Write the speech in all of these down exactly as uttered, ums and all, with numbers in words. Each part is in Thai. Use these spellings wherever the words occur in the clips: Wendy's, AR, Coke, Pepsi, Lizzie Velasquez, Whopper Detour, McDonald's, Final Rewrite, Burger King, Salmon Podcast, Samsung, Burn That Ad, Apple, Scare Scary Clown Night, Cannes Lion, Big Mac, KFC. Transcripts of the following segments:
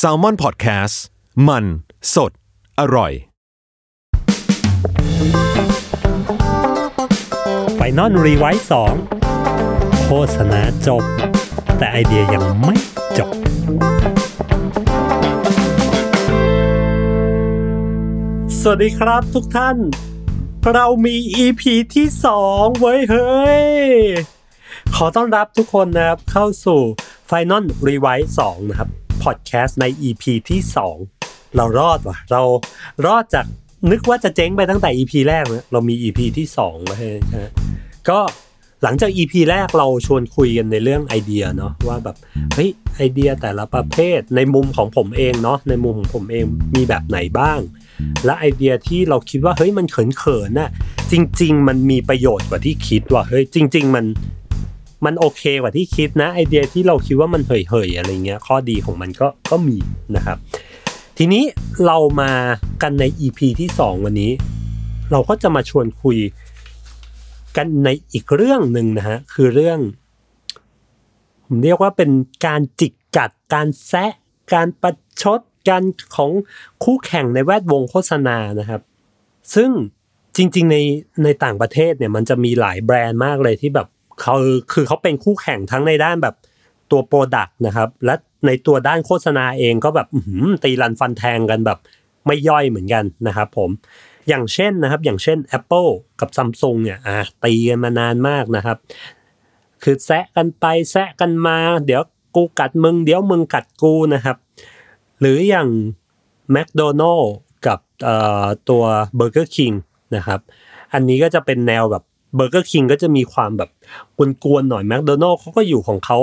Salmon Podcast มันสดอร่อย Final Rewrite สองโฆษณาจบแต่ไอเดียยังไม่จบสวัสดีครับทุกท่านเรามี อี พี ที่สองเว้ยเฮ้ยขอต้อนรับทุกคนนะครับเข้าสู่ Final Rewrite สองนะครับพอดแคสต์ใน อี พี ที่สองเรารอดว่ะเรารอดจากนึกว่าจะเจ๊งไปตั้งแต่ อี พี แรกนะเรามี อี พี ที่สองมาให้นะก็หลังจาก อี พี แรกเราชวนคุยกันในเรื่องไอเดียเนาะว่าแบบเฮ้ยไอเดียแต่ละประเภทในมุมของผมเองเนาะในมุมของผมเองมีแบบไหนบ้างและไอเดียที่เราคิดว่าเฮ้ยมันเขินๆน่ะจริงๆมันมีประโยชน์กว่าที่คิดว่ะเฮ้ยจริงๆมันมันโอเคกว่าที่คิดนะไอเดียที่เราคิดว่ามันเห่ยๆอะไรเงี้ยข้อดีของมันก็ก็มีนะครับทีนี้เรามากันใน อี พี ที่สองวันนี้เราก็จะมาชวนคุยกันในอีกเรื่องนึงนะฮะคือเรื่องผมเรียกว่าเป็นการจิกกัดการแซะการประชดกันของคู่แข่งในแวดวงโฆษณานะครับซึ่งจริงๆในในต่างประเทศเนี่ยมันจะมีหลายแบรนด์มากเลยที่แบบเขาคือเขาเป็นคู่แข่งทั้งในด้านแบบตัวโปรดักต์นะครับและในตัวด้านโฆษณาเองก็แบบตีรันฟันแทงกันแบบไม่ย่อยเหมือนกันนะครับผมอย่างเช่นนะครับอย่างเช่น Apple กับ Samsung เนี่ยอ่ะตีกันมานานมากนะครับคือแซะกันไปแซะกันมาเดี๋ยวกูกัดมึงเดี๋ยวมึงกัดกูนะครับหรืออย่าง McDonald's กับเอ่อตัว Burger King นะครับอันนี้ก็จะเป็นแนวแบบBurger King ก็จะมีความแบบกวนๆหน่อย McDonald's เขาก็อยู่ของเขา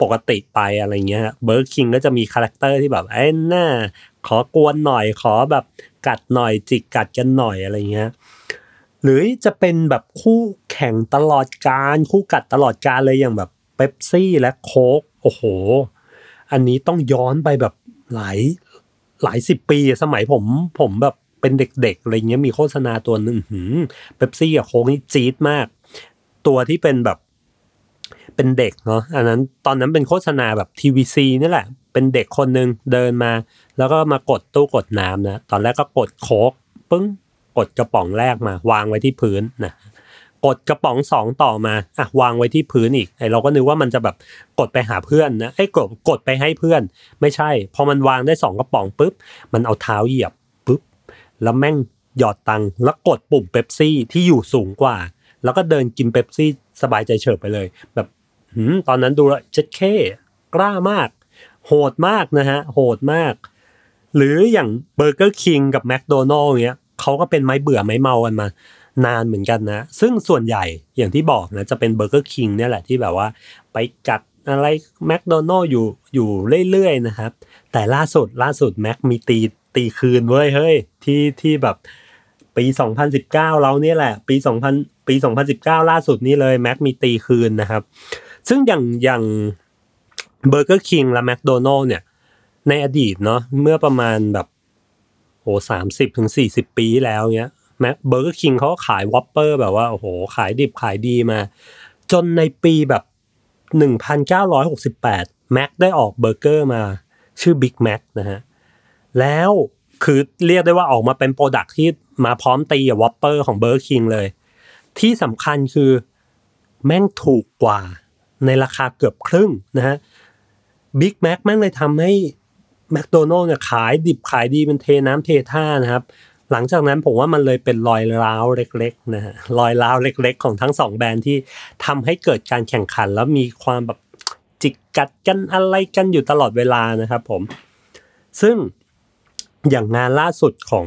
ปกติไปอะไรเงี้ยฮะ Burger King ก็จะมีคาแรคเตอร์ที่แบบไอ้น่าขอกวนหน่อยขอแบบกัดหน่อยจิกกัดกันหน่อยอะไรเงี้ยหรือจะเป็นแบบคู่แข่งตลอดกาลคู่กัดตลอดกาลเลยอย่างแบบ Pepsi และ Coke โอ้โหอันนี้ต้องย้อนไปแบบหลายหลายสิบปีสมัยผมผมแบบเป็นเด็กๆอะไรเงี้ยมีโฆษณาตัวนึงหืมเป๊ปซี่กับโค้กนี่จี๊ดมากตัวที่เป็นแบบเป็นเด็กเนาะอันนั้นตอนนั้นเป็นโฆษณาแบบ ที วี ซี นี่แหละเป็นเด็กคนนึงเดินมาแล้วก็มากดตู้กดน้ำนะตอนแรกก็กดโค้กปึ้งกดกระป๋องแรกมาวางไว้ที่พื้นนะกดกระป๋องสองต่อมาอ่ะวางไว้ที่พื้นอีกไอเราก็นึกว่ามันจะแบบกดไปหาเพื่อนนะไอกดกดไปให้เพื่อนไม่ใช่พอมันวางได้สองกระป๋องปุ๊บมันเอาเท้าเหยียบปุ๊บแล้วแม่งหยอดตังค์แล้วกดปุ่มเป๊ปซี่ที่อยู่สูงกว่าแล้วก็เดินกินเป๊ปซี่สบายใจเฉิบไปเลยแบบหืมตอนนั้นดูละเจ็ดเข้กล้ามากโหดมากนะฮะโหดมากหรืออย่างเบอร์เกอร์คิงกับแมคโดนัลล์เงี้ยเขาก็เป็นไม้เบื่อไม้เมากันมานานเหมือนกันนะซึ่งส่วนใหญ่อย่างที่บอกนะจะเป็นเบอร์เกอร์คิงเนี่ยแหละที่แบบว่าไปกัดอะไรแมคโดนัลล์อยู่อยู่เรื่อยๆนะครับแต่ล่าสุดล่าสุดแม็กมีตีตีคืนเว้ยเฮ้ยที่ที่แบบปีสองพันสิบเก้าเราเนี่ยแหละปีสองพันปีสองพันสิบเก้าล่าสุดนี้เลยแม็กมีตีคืนนะครับซึ่งอย่างอย่าง Burger King และ McDonald's เนี่ยในอดีตเนาะเมื่อประมาณแบบโอ้สามสิบถึงสี่สิบปีแล้วเงี้ยแม็ก Burger King เขาขาย Whopper แบบว่าโอ้โหขายดิบขายดีมาจนในปีแบบหนึ่งพันเก้าร้อยหกสิบแปด Mac ได้ออกเบอร์เกอร์มาชื่อ Big Mac นะฮะแล้วคือเรียกได้ว่าออกมาเป็นโปรดักต์ที่มาพร้อมตีกับวอปเปอร์ของเบอร์เกอร์คิงเลยที่สำคัญคือแม่งถูกกว่าในราคาเกือบครึ่งนะฮะบิ๊กแม็กแม่งเลยทำให้แมคโดนัลล์เนี่ยขายดิบขายดีเป็นเทน้ำเทท่านะครับหลังจากนั้นผมว่ามันเลยเป็นรอยร้าวเล็กๆนะฮะรอยร้าวเล็กๆของทั้งสองแบรนด์ที่ทำให้เกิดการแข่งขันแล้วมีความแบบจิกกัดกันอะไรกันอยู่ตลอดเวลานะครับผมซึ่งอย่างงานล่าสุดของ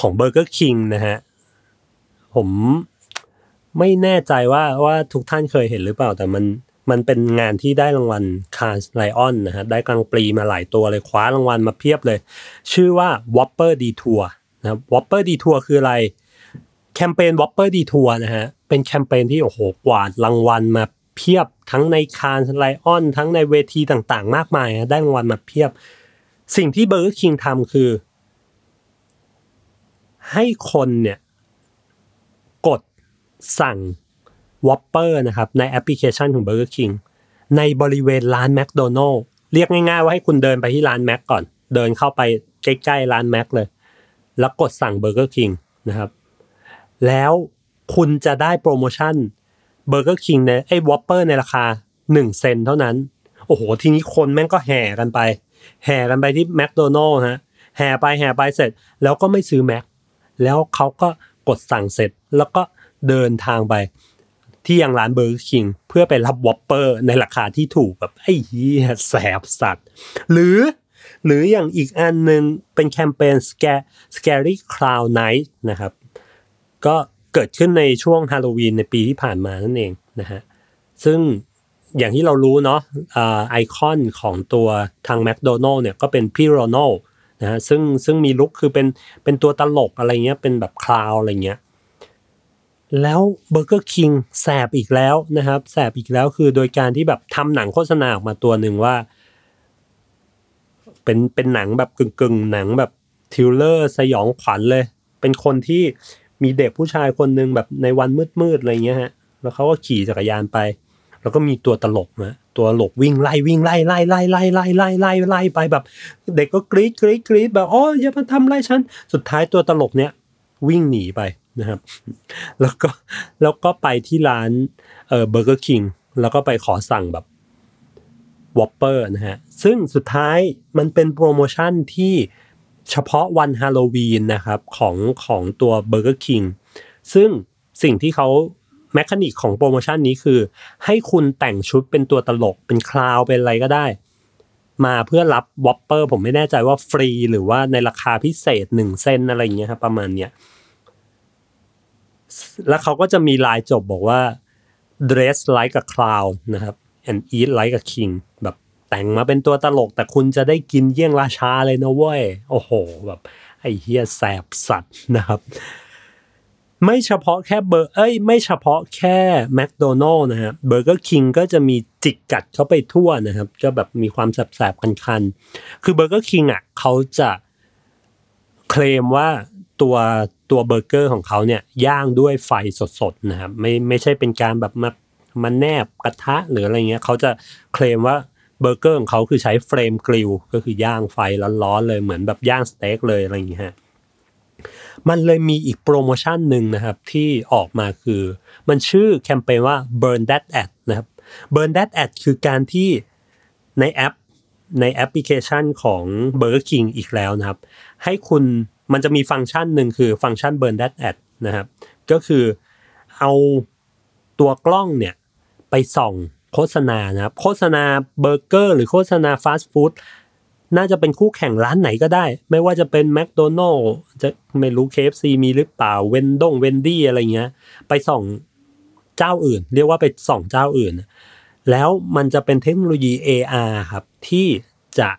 ของ Burger King นะฮะผมไม่แน่ใจว่าว่าทุกท่านเคยเห็นหรือเปล่าแต่มันมันเป็นงานที่ได้รางวัล Cannes Lion นะฮะได้กลางปรีมาหลายตัวเลยคว้ารางวัลมาเพียบเลยชื่อว่า Whopper Detour นะ Whopper Detour คืออะไรแคมเปญ Whopper Detour นะฮะเป็นแคมเปญที่โอ้โหกวาดรางวัลมาเพียบทั้งใน Cannes Lion ทั้งในเวทีต่างๆมากมายนะได้รางวัลมาเพียบสิ่งที่ Burger King ทำคือให้คนเนี่ยกดสั่ง Whopper นะครับในแอปพลิเคชันของ Burger King ในบริเวณร้าน McDonald's เรียกง่ายๆว่าให้คุณเดินไปที่ร้านแม็กก่อนเดินเข้าไปใกล้ๆร้านแม็กเลยแล้วกดสั่งเบอร์เกอร์คิงนะครับแล้วคุณจะได้โปรโมชั่นเบอร์เกอร์คิงเนี่ยไอ้วอปเปอร์ในราคาหนึ่งเซนต์เท่านั้นโอ้โหทีนี้คนแม่งก็แห่กันไปแห่กันไปที่แมคโดนัลด์ฮะแห่ไปแห่ไปเสร็จแล้วก็ไม่ซื้อแม็กแล้วเขาก็กดสั่งเสร็จแล้วก็เดินทางไปที่ยังร้านเบอร์เกอร์คิงเพื่อไปรับวอปเปอร์ในราคาที่ถูกแบบไอ้เหี้ยแสบสัตว์หรือหรืออย่างอีกอันนึงเป็นแคมเปญ Scare Scary Clown Night นะครับก็เกิดขึ้นในช่วงฮาโลวีนในปีที่ผ่านมานั่นเองนะฮะซึ่งอย่างที่เรารู้เนาะไอคอนของตัวทางแมคโดนัลด์เนี่ยก็เป็นพี่โรนัลด์นะฮะซึ่งซึ่งมีลุคคือเป็นเป็นตัวตลกอะไรเงี้ยเป็นแบบคลาวอะไรเงี้ยแล้วเบอร์เกอร์คิงแสบอีกแล้วนะครับแสบอีกแล้วคือโดยการที่แบบทำหนังโฆษณาออกมาตัวหนึ่งว่าเป็นเป็นหนังแบบกึ่งๆหนังแบบทริลเลอร์สยองขวัญเลยเป็นคนที่มีเด็กผู้ชายคนนึงแบบในวันมืดๆอะไรเงี้ยฮะแล้วเขาก็ขี่จักรยานไปแล้วก็มีตัวตลกนะตัวหลบวิ่งไล่วิ่งไล่ไล่ไล่ไล่ไล่ไล่ไล่ไล่ไปแบบเด็กก็กรี๊ดกรี๊ดกรี๊ดแบบอ๋ออย่ามาทำไล่ฉันสุดท้ายตัวตลกเนี้ยวิ่งหนีไปนะครับแล้วก็แล้วก็ไปที่ร้านเอ่อเบอร์เกอร์คิงแล้วก็ไปขอสั่งแบบวอปเปอร์นะฮะซึ่งสุดท้ายมันเป็นโปรโมชั่นที่เฉพาะวันฮาโลวีนนะครับของของตัวเบอร์เกอร์คิงซึ่งสิ่งที่เขาแมคานิกของโปรโมชั่นนี้คือให้คุณแต่งชุดเป็นตัวตลกเป็นคลาวเป็นอะไรก็ได้มาเพื่อรับวอปเปอร์ผมไม่แน่ใจว่าฟรีหรือว่าในราคาพิเศษหนึ่งเซนต์อะไรอย่างเงี้ยครับประมาณเนี้ยแล้วเขาก็จะมีไลน์จบบอกว่า dress like a clown นะครับ and eat like a king แบบแต่งมาเป็นตัวตลกแต่คุณจะได้กินเยี่ยงราชาเลยนะเว้ยโอ้โหแบบไอ้เหี้ยแสบสัตว์นะครับไม่เฉพาะแค่เบอร์เอ้ยไม่เฉพาะแค่แมคโดนัลด์นะครับเบอร์เกอร์คิงก็จะมีจิกกัดเข้าไปทั่วนะครับก็แบบมีความแสบๆคันๆคือเบอร์เกอร์คิงอ่ะเขาจะเคลมว่าตัวตัวเบอร์เกอร์ของเขาเนี่ยย่างด้วยไฟสดๆนะครับไม่ไม่ใช่เป็นการแบบมามาแนบกระทะหรืออะไรเงี้ยเขาจะเคลมว่าเบอร์เกอร์ของเขาคือใช้เฟรมกริลก็คือย่างไฟร้อนๆเลยเหมือนแบบย่างสเต็กเลยอะไรอย่างเงี้ยมันเลยมีอีกโปรโมชั่นหนึ่งนะครับที่ออกมาคือมันชื่อแคมเปญว่า Burn That Ad นะครับ Burn That Ad คือการที่ในแอปในแอปพลิเคชันของ Burger King อีกแล้วนะครับให้คุณมันจะมีฟังก์ชันหนึ่งคือฟังก์ชัน Burn That Ad นะครับก็คือเอาตัวกล้องเนี่ยไปส่องโฆษณานะครับโฆษณาเบอร์เกอร์หรือโฆษณาฟาสต์ฟู้ดน่าจะเป็นคู่แข่งร้านไหนก็ได้ไม่ว่าจะเป็นแมคโดนัลด์จะไม่รู้ เค เอฟ ซี มีหรือเปล่าเวนด้งเวนดี้อะไรเงี้ยไปส่องเจ้าอื่นเรียกว่าไปส่องเจ้าอื่นแล้วมันจะเป็นเทคโนโลยี เอ อาร์ ครับที่จะ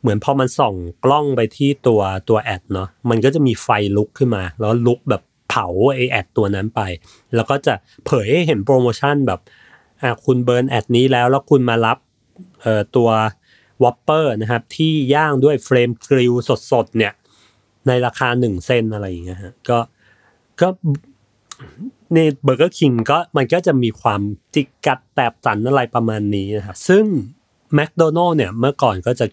เหมือนพอมันส่องกล้องไปที่ตัวตัวแอดเนาะมันก็จะมีไฟลุกขึ้นมาแล้วลุกแบบเผาไอ้แอดตัวนั้นไปแล้วก็จะเผยให้เห็นโปรโมชั่นแบบอ่ะคุณเบิร์นแอดนี้แล้วแล้วคุณมารับเอ่อตัววอปเปอร์นะครับที่ย่างด้วยเฟรมกริลสดๆเนี่ยในราคาหนึ่งเซนต์อะไรอย่างเงี้ยฮะก็ก็ในเบอร์เกอร์คิงก็มันก็จะมีความจิกกัดแตบสันอะไรประมาณนี้นะฮะซึ่งแมคโดนัลด์เนี่ยเมื่อก่อนก็จะ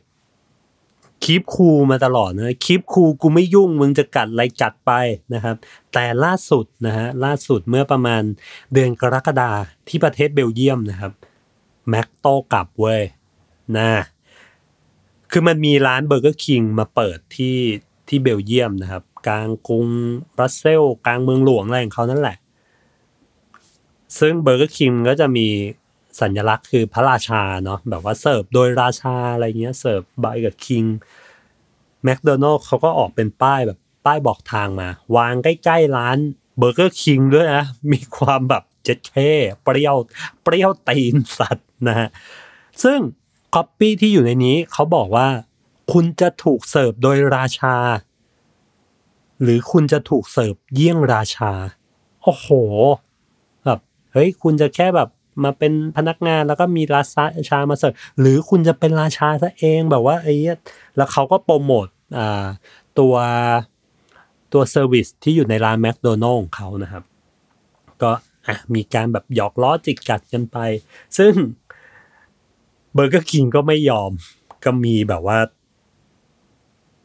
คีปคูลมาตลอดนะคีปคูลกูไม่ยุ่งมึงจะกัดอะไรกัดไปนะครับแต่ล่าสุดนะฮะล่าสุดเมื่อประมาณเดือนกรกฎาคมที่ประเทศเบลเยียมนะครับแมคโต้กลับเว้ยนะคือมันมีร้านเบอร์เกอร์คิงมาเปิดที่ที่เบลเยียมนะครับกลางกรุงบรัสเซลส์กลางเมืองหลวงอะไรของเขานั่นแหละซึ่งเบอร์เกอร์คิงก็จะมีสัญลักษณ์คือพระราชาเนาะแบบว่าเสิร์ฟโดยราชาอะไรเงี้ยเสิร์ฟบายกับคิงแมคโดนัลด์เขาก็ออกเป็นป้ายแบบป้ายบอกทางมาวางใกล้ๆร้านเบอร์เกอร์คิงด้วยนะมีความแบบเจ็ดเท่เปรี้ยวเปรี้ยวตีนสัตว์นะฮะซึ่งก๊อปปี้ที่อยู่ในนี้เขาบอกว่าคุณจะถูกเสิร์ฟโดยราชาหรือคุณจะถูกเสิร์ฟเยี่ยงราชาโอ้โหแบบเฮ้ยคุณจะแค่แบบมาเป็นพนักงานแล้วก็มีราชามาเสิร์ฟหรือคุณจะเป็นราชาซะเองแบบว่าไอ้แล้วเขาก็โปรโมทอ่าตัวตัวเซอร์วิสที่อยู่ในร้านแมคโดนัลด์ของเขานะครับก็อ่ะมีการแบบหยอกล้อจิกกัดกันไปซึ่ง เบอร์เกอร์คิงก็ไม่ยอมก็มีแบบว่า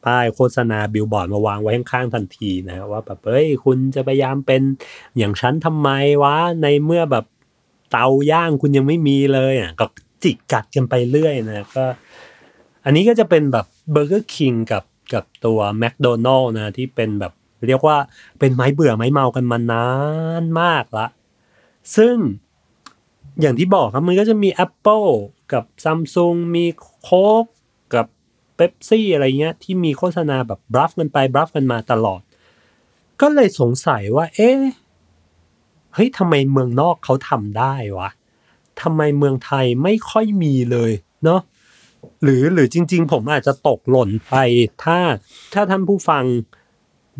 ป้ายโฆษณาบิลบอร์ดมาวางไว้ข้างๆทันทีนะว่าแบบเฮ้ยคุณจะพยายามเป็นอย่างฉันทำไมวะในเมื่อแบบเตาย่างคุณยังไม่มีเลยอ่ะก็จิกกัดกันไปเรื่อยนะก็อันนี้ก็จะเป็นแบบเบอร์เกอร์คิงกับกับตัวแมคโดนัลด์นะที่เป็นแบบเรียกว่าเป็นไม้เบื่อไม้เมากันมานานมากละซึ่งอย่างที่บอกครับมันก็จะมี Apple กับ Samsung มีโค้กกับเป๊ปซี่อะไรเงี้ยที่มีโฆษณาแบบบลัฟกันไปบลัฟกันมาตลอดก็เลยสงสัยว่าเอ๊ะเฮ้ยทำไมเมืองนอกเขาทำได้วะทำไมเมืองไทยไม่ค่อยมีเลยเนาะหรือหรือจริงๆผมอาจจะตกหล่นไปถ้าถ้าท่านผู้ฟัง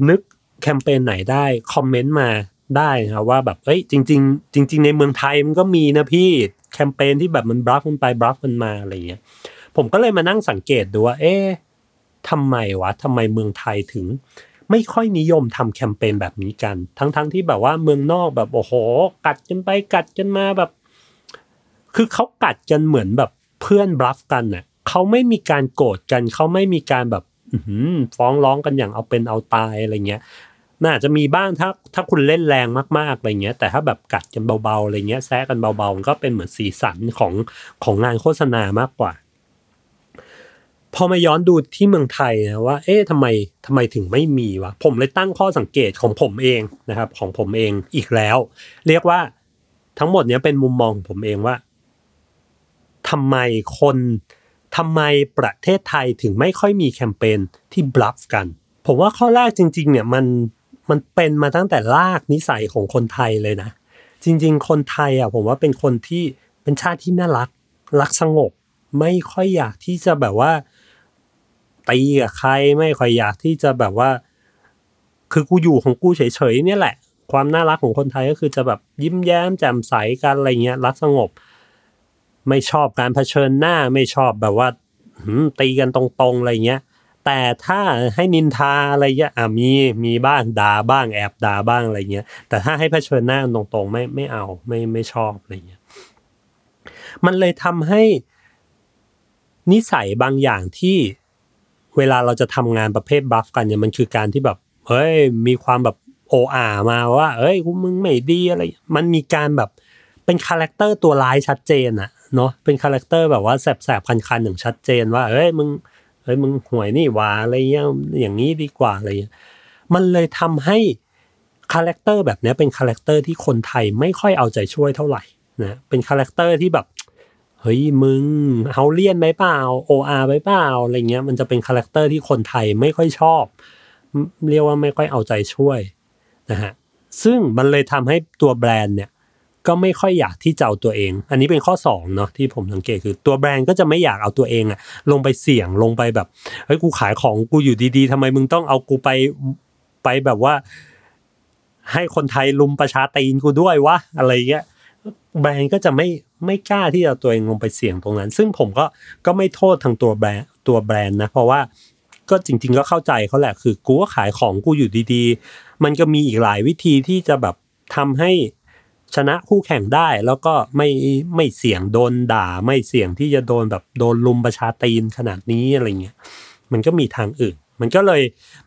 นึกแคมเปญไหนได้คอมเมนต์มาได้นะว่าแบบเอ้ยจริงๆจริงๆในเมืองไทยมันก็มีนะพี่แคมเปญที่แบบมันบลัฟมันไปบลัฟมันมาอะไรเงี้ยผมก็เลยมานั่งสังเกตดูว่าเอ๊ะทำไมวะทำไมเมืองไทยถึงไม่ค่อยนิยมทำแคมเปญแบบนี้กันทั้งๆที่แบบว่าเมืองนอกแบบโอ้โหกัดกันไปกัดกันมาแบบคือเขากัดกันเหมือนแบบเพื่อนบลัฟกันน่ะเขาไม่มีการโกรธกันเขาไม่มีการแบบฟ้องร้องกันอย่างเอาเป็นเอาตายอะไรเงี้ยน่าจะมีบ้างถ้าถ้าคุณเล่นแรงมากๆอะไรเงี้ยแต่ถ้าแบบกัดกันเบาๆอะไรเงี้ยแซะกันเบาๆก็เป็นเหมือนสีสันของของงานโฆษณามากกว่าพอมาย้อนดูที่เมืองไทยนะว่าเอ๊ะทำไมทำไมถึงไม่มีวะผมเลยตั้งข้อสังเกตของผมเองนะครับของผมเองอีกแล้วเรียกว่าทั้งหมดเนี้ยเป็นมุมมองของผมเองว่าทำไมคนทำไมประเทศไทยถึงไม่ค่อยมีแคมเปญที่บลัฟกันผมว่าข้อแรกจริงๆเนี่ยมันมันเป็นมาตั้งแต่รากนิสัยของคนไทยเลยนะจริงๆคนไทยอ่ะผมว่าเป็นคนที่เป็นชาติที่น่ารักรักสงบไม่ค่อยอยากที่จะแบบว่าตีกับใครไม่ค่อยอยากที่จะแบบว่าคือกูอยู่ของกูเฉยๆเนี่ยแหละความน่ารักของคนไทยก็คือจะแบบยิ้มแย้มแจ่มใสกันอะไรเงี้ยรักสงบไม่ชอบการเผชิญหน้าไม่ชอบแบบว่าตีกันตรงๆอะไรเงี้ยแต่ถ้าให้นินทาอะไรเงี้ยอ่ะมีมีบ้างด่าบ้างแอบด่าบ้างอะไรเงี้ยแต่ถ้าให้เผชิญหน้าตรงๆไม่ไม่เอาไม่ไม่ชอบอะไรเงี้ยมันเลยทำให้นิสัยบางอย่างที่เวลาเราจะทำงานประเภทบลัฟกันเนี่ยมันคือการที่แบบเฮ้ยมีความแบบโออามาว่าเฮ้ยมึงไม่ดีอะไรมันมีการแบบเป็นคาแรคเตอร์ตัวร้ายชัดเจนอะเนาะเป็นคาแรคเตอร์แบบว่าแสบๆคันๆอย่างชัดเจนว่าเฮ้ยมึงเฮ้ยมึงห่วยนี่หว่าอะไรเงี้ยอย่างนี้ดีกว่าอะไรเงี้ยมันเลยทำให้คาแรคเตอร์แบบนี้เป็นคาแรคเตอร์ที่คนไทยไม่ค่อยเอาใจช่วยเท่าไหร่นะเป็นคาแรคเตอร์ที่แบบเฮ้ยมึงเอาเลี่ยนไปเปล่า โอ อาร์ ไปเปล่าอะไรเงี้ยมันจะเป็นคาแรคเตอร์ที่คนไทยไม่ค่อยชอบเรียกว่าไม่ค่อยเอาใจช่วยนะฮะซึ่งมันเลยทำให้ตัวแบรนด์เนี่ยก็ไม่ค่อยอยากที่จะเอาตัวเองอันนี้เป็นข้อสองเนาะที่ผมสังเกตคือตัวแบรนด์ก็จะไม่อยากเอาตัวเองอะลงไปเสี่ยงลงไปแบบเฮ้ยกูขายของกูอยู่ดีๆทำไมมึงต้องเอากูไปไปแบบว่าให้คนไทยลุมประชาตีนกูด้วยวะอะไรเงี้ยแบรนด์ก็จะไม่ไม่กล้าที่จะเอาตัวเองลงไปเสี่ยงตรงนั้นซึ่งผมก็ก็ไม่โทษทางตัวแบรนด์ตัวแบรนด์นะเพราะว่าก็จริงๆก็เข้าใจเขาแหละคือกูก็ขายของกูอยู่ดีๆมันก็มีอีกหลายวิธีที่จะแบบทำให้ชนะคู่แข่งได้แล้วก็ไม่ไม่เสี่ยงโดนด่าไม่เสี่ยงที่จะโดนแบบโดนลุมประชาตีนขนาดนี้อะไรเงี้ยมันก็มีทางอื่นมันก็เลย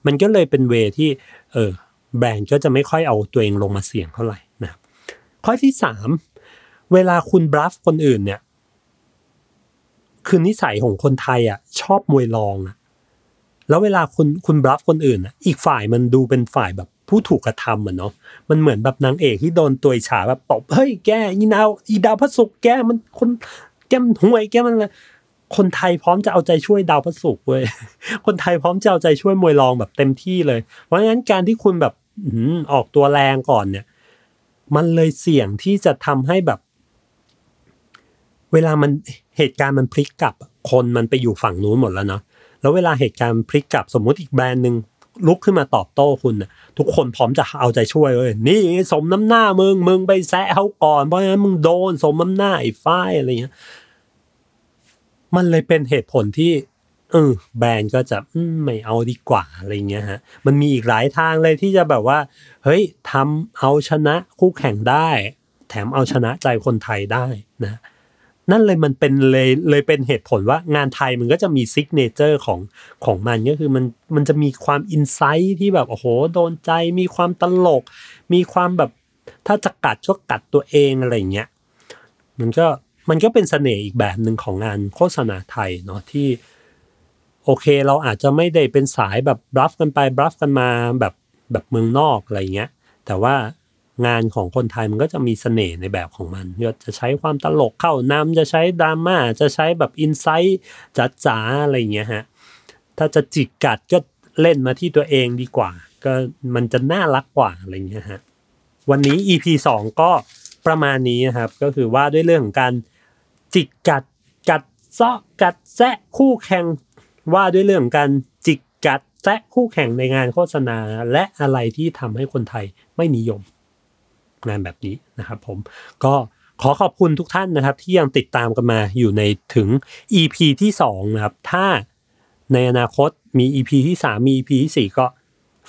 มันก็เลยเป็นเวที่เออแบรนด์ก็จะไม่ค่อยเอาตัวเองลงมาเสี่ยงเท่าไหร่นะครับข้อที่สามเวลาคุณบลัฟคนอื่นเนี่ยคือนิสัยของคนไทยอ่ะชอบมวยรองอ่ะแล้วเวลาคุณคุณบลัฟคนอื่นอ่ะอีกฝ่ายมันดูเป็นฝ่ายแบบผู้ถูกกระทำอ่ะเนาะมันเหมือนแบบนางเอกที่โดนตัวฉาแบบตบเฮ้ยแกอีนาวอีดาวพระศุกร์แกมันคนแกมันห่วยแกมันคนไทยพร้อมจะเอาใจช่วยดาวพระศุกร์เว้ยคนไทยพร้อมจะเอาใจช่วยมวยรองแบบเต็มที่เลยเพราะงั้นการที่คุณแบบออกตัวแรงก่อนเนี่ยมันเลยเสี่ยงที่จะทำให้แบบเวลามันเหตุการณ์มันพลิกกลับคนมันไปอยู่ฝั่งนู้นหมดแล้วเนาะแล้วเวลาเหตุการณ์พลิกกลับสมมุติอีกแบรนด์นึงลุกขึ้นมาตอบโต้คุณนะทุกคนพร้อมจะเอาใจช่วยเว้ยนี่สมน้ำหน้ามึงมึงไปแซะเขาก่อนเพราะงั้นมึงโดนสมน้ำหน้าไอ้ฝ้ายอะไรเงี้ยมันเลยเป็นเหตุผลที่เออแบรนด์ก็จะไม่เอาดีกว่าอะไรเงี้ยฮะมันมีอีกหลายทางเลยที่จะแบบว่าเฮ้ยทำเอาชนะคู่แข่งได้แถมเอาชนะใจคนไทยได้นะ นั่นเลยมันเป็นเลยเลยเป็นเหตุผลว่างานไทยมันก็จะมีซิกเนเจอร์ของของมันก็คือมันมันจะมีความอินไซต์ที่แบบโอ้โหโดนใจมีความตลกมีความแบบถ้าจะกัดก็กัดตัวเองอะไรอย่างเงี้ยมันก็มันก็เป็นเสน่ห์อีกแบบนึงของงานโฆษณาไทยเนาะที่โอเคเราอาจจะไม่ได้เป็นสายแบบบลัฟกันไปบลัฟกันมาแบบแบบเมืองนอกอะไรอย่างเงี้ยแต่ว่างานของคนไทยมันก็จะมีเสน่ห์ในแบบของมันจะใช้ความตลกเข้านำจะใช้ดราม่าจะใช้แบบอินไซต์จ๋าๆอะไรอย่างเงี้ยฮะถ้าจะจิกกัดก็เล่นมาที่ตัวเองดีกว่าก็มันจะน่ารักกว่าอะไรอย่างเงี้ยฮะวันนี้ อี พี สองก็ประมาณนี้นะครับก็คือว่าด้วยเรื่องของการจิกกัดกัดเซาะกัดแซะคู่แข่งว่าด้วยเรื่องของการจิกกัดแซะคู่แข่งในงานโฆษณาและอะไรที่ทำให้คนไทยไม่นิยมงานแบบนี้นะครับผมก็ขอขอบคุณทุกท่านนะครับที่ยังติดตามกันมาอยู่ในถึง อี พี ที่สองนะครับถ้าในอนาคตมี อี พี ที่สามมี อี พี ที่สี่ก็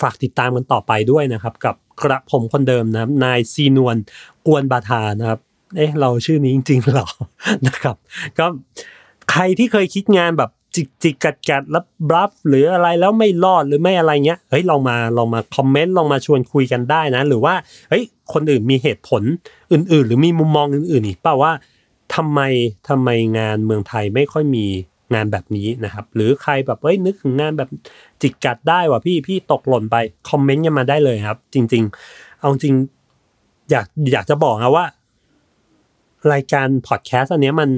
ฝากติดตามกันต่อไปด้วยนะครับกับกระผมคนเดิมนะครับนายซีนวลกวนบาทานะครับเอ๊ะเราชื่อนี้จริงๆหรอนะครับก็ใครที่เคยคิดงานแบบจิกจิกกัดกัดแล้วบลัฟหรืออะไรแล้วไม่รอดหรือไม่อะไรเงี้ยเฮ้ยลองมาลองมาคอมเมนต์ลองมาชวนคุยกันได้นะหรือว่าเฮ้ยคนอื่นมีเหตุผลอื่นๆหรือมีมุมมองอื่นๆอีกเปล่าว่าทำไมทำไมงานเมืองไทยไม่ค่อยมีงานแบบนี้นะครับหรือใครแบบเฮ้ยนึกถึงงานแบบจิกกัดได้ว่ะพี่พี่ตกหล่นไปคอมเมนต์กันมาได้เลยครับจริงๆเอาจริงอยากอยากจะบอกนะว่ารายการพอดแคสต์อันเนี้ยมัน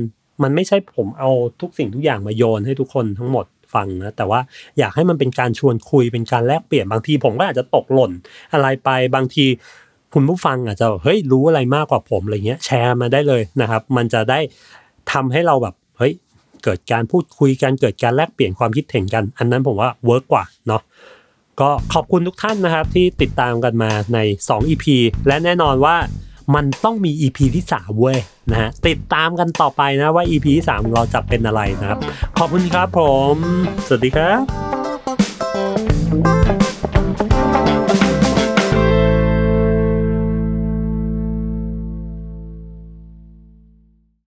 มันไม่ใช่ผมเอาทุกสิ่งทุกอย่างมาโยนให้ทุกคนทั้งหมดฟังนะแต่ว่าอยากให้มันเป็นการชวนคุยเป็นการแลกเปลี่ยนบางทีผมก็อาจจะตกหล่นอะไรไปบางทีคุณผู้ฟังอาจจะเฮ้ยรู้อะไรมากกว่าผมอะไรเงี้ยแชร์มาได้เลยนะครับมันจะได้ทำให้เราแบบเฮ้ยเกิดการพูดคุยกันเกิดการแลกเปลี่ยนความคิดเห็นกันอันนั้นผมว่าเวิร์กกว่าเนาะก็ขอบคุณทุกท่านนะครับที่ติดตามกันมาในสอง อี พี และแน่นอนว่ามันต้องมี อี พี ที่สามเว้ยนะฮะติดตามกันต่อไปนะว่า อี พี ที่สามเราจะเป็นอะไรนะครับขอบคุณครับผมสวัสดีครับ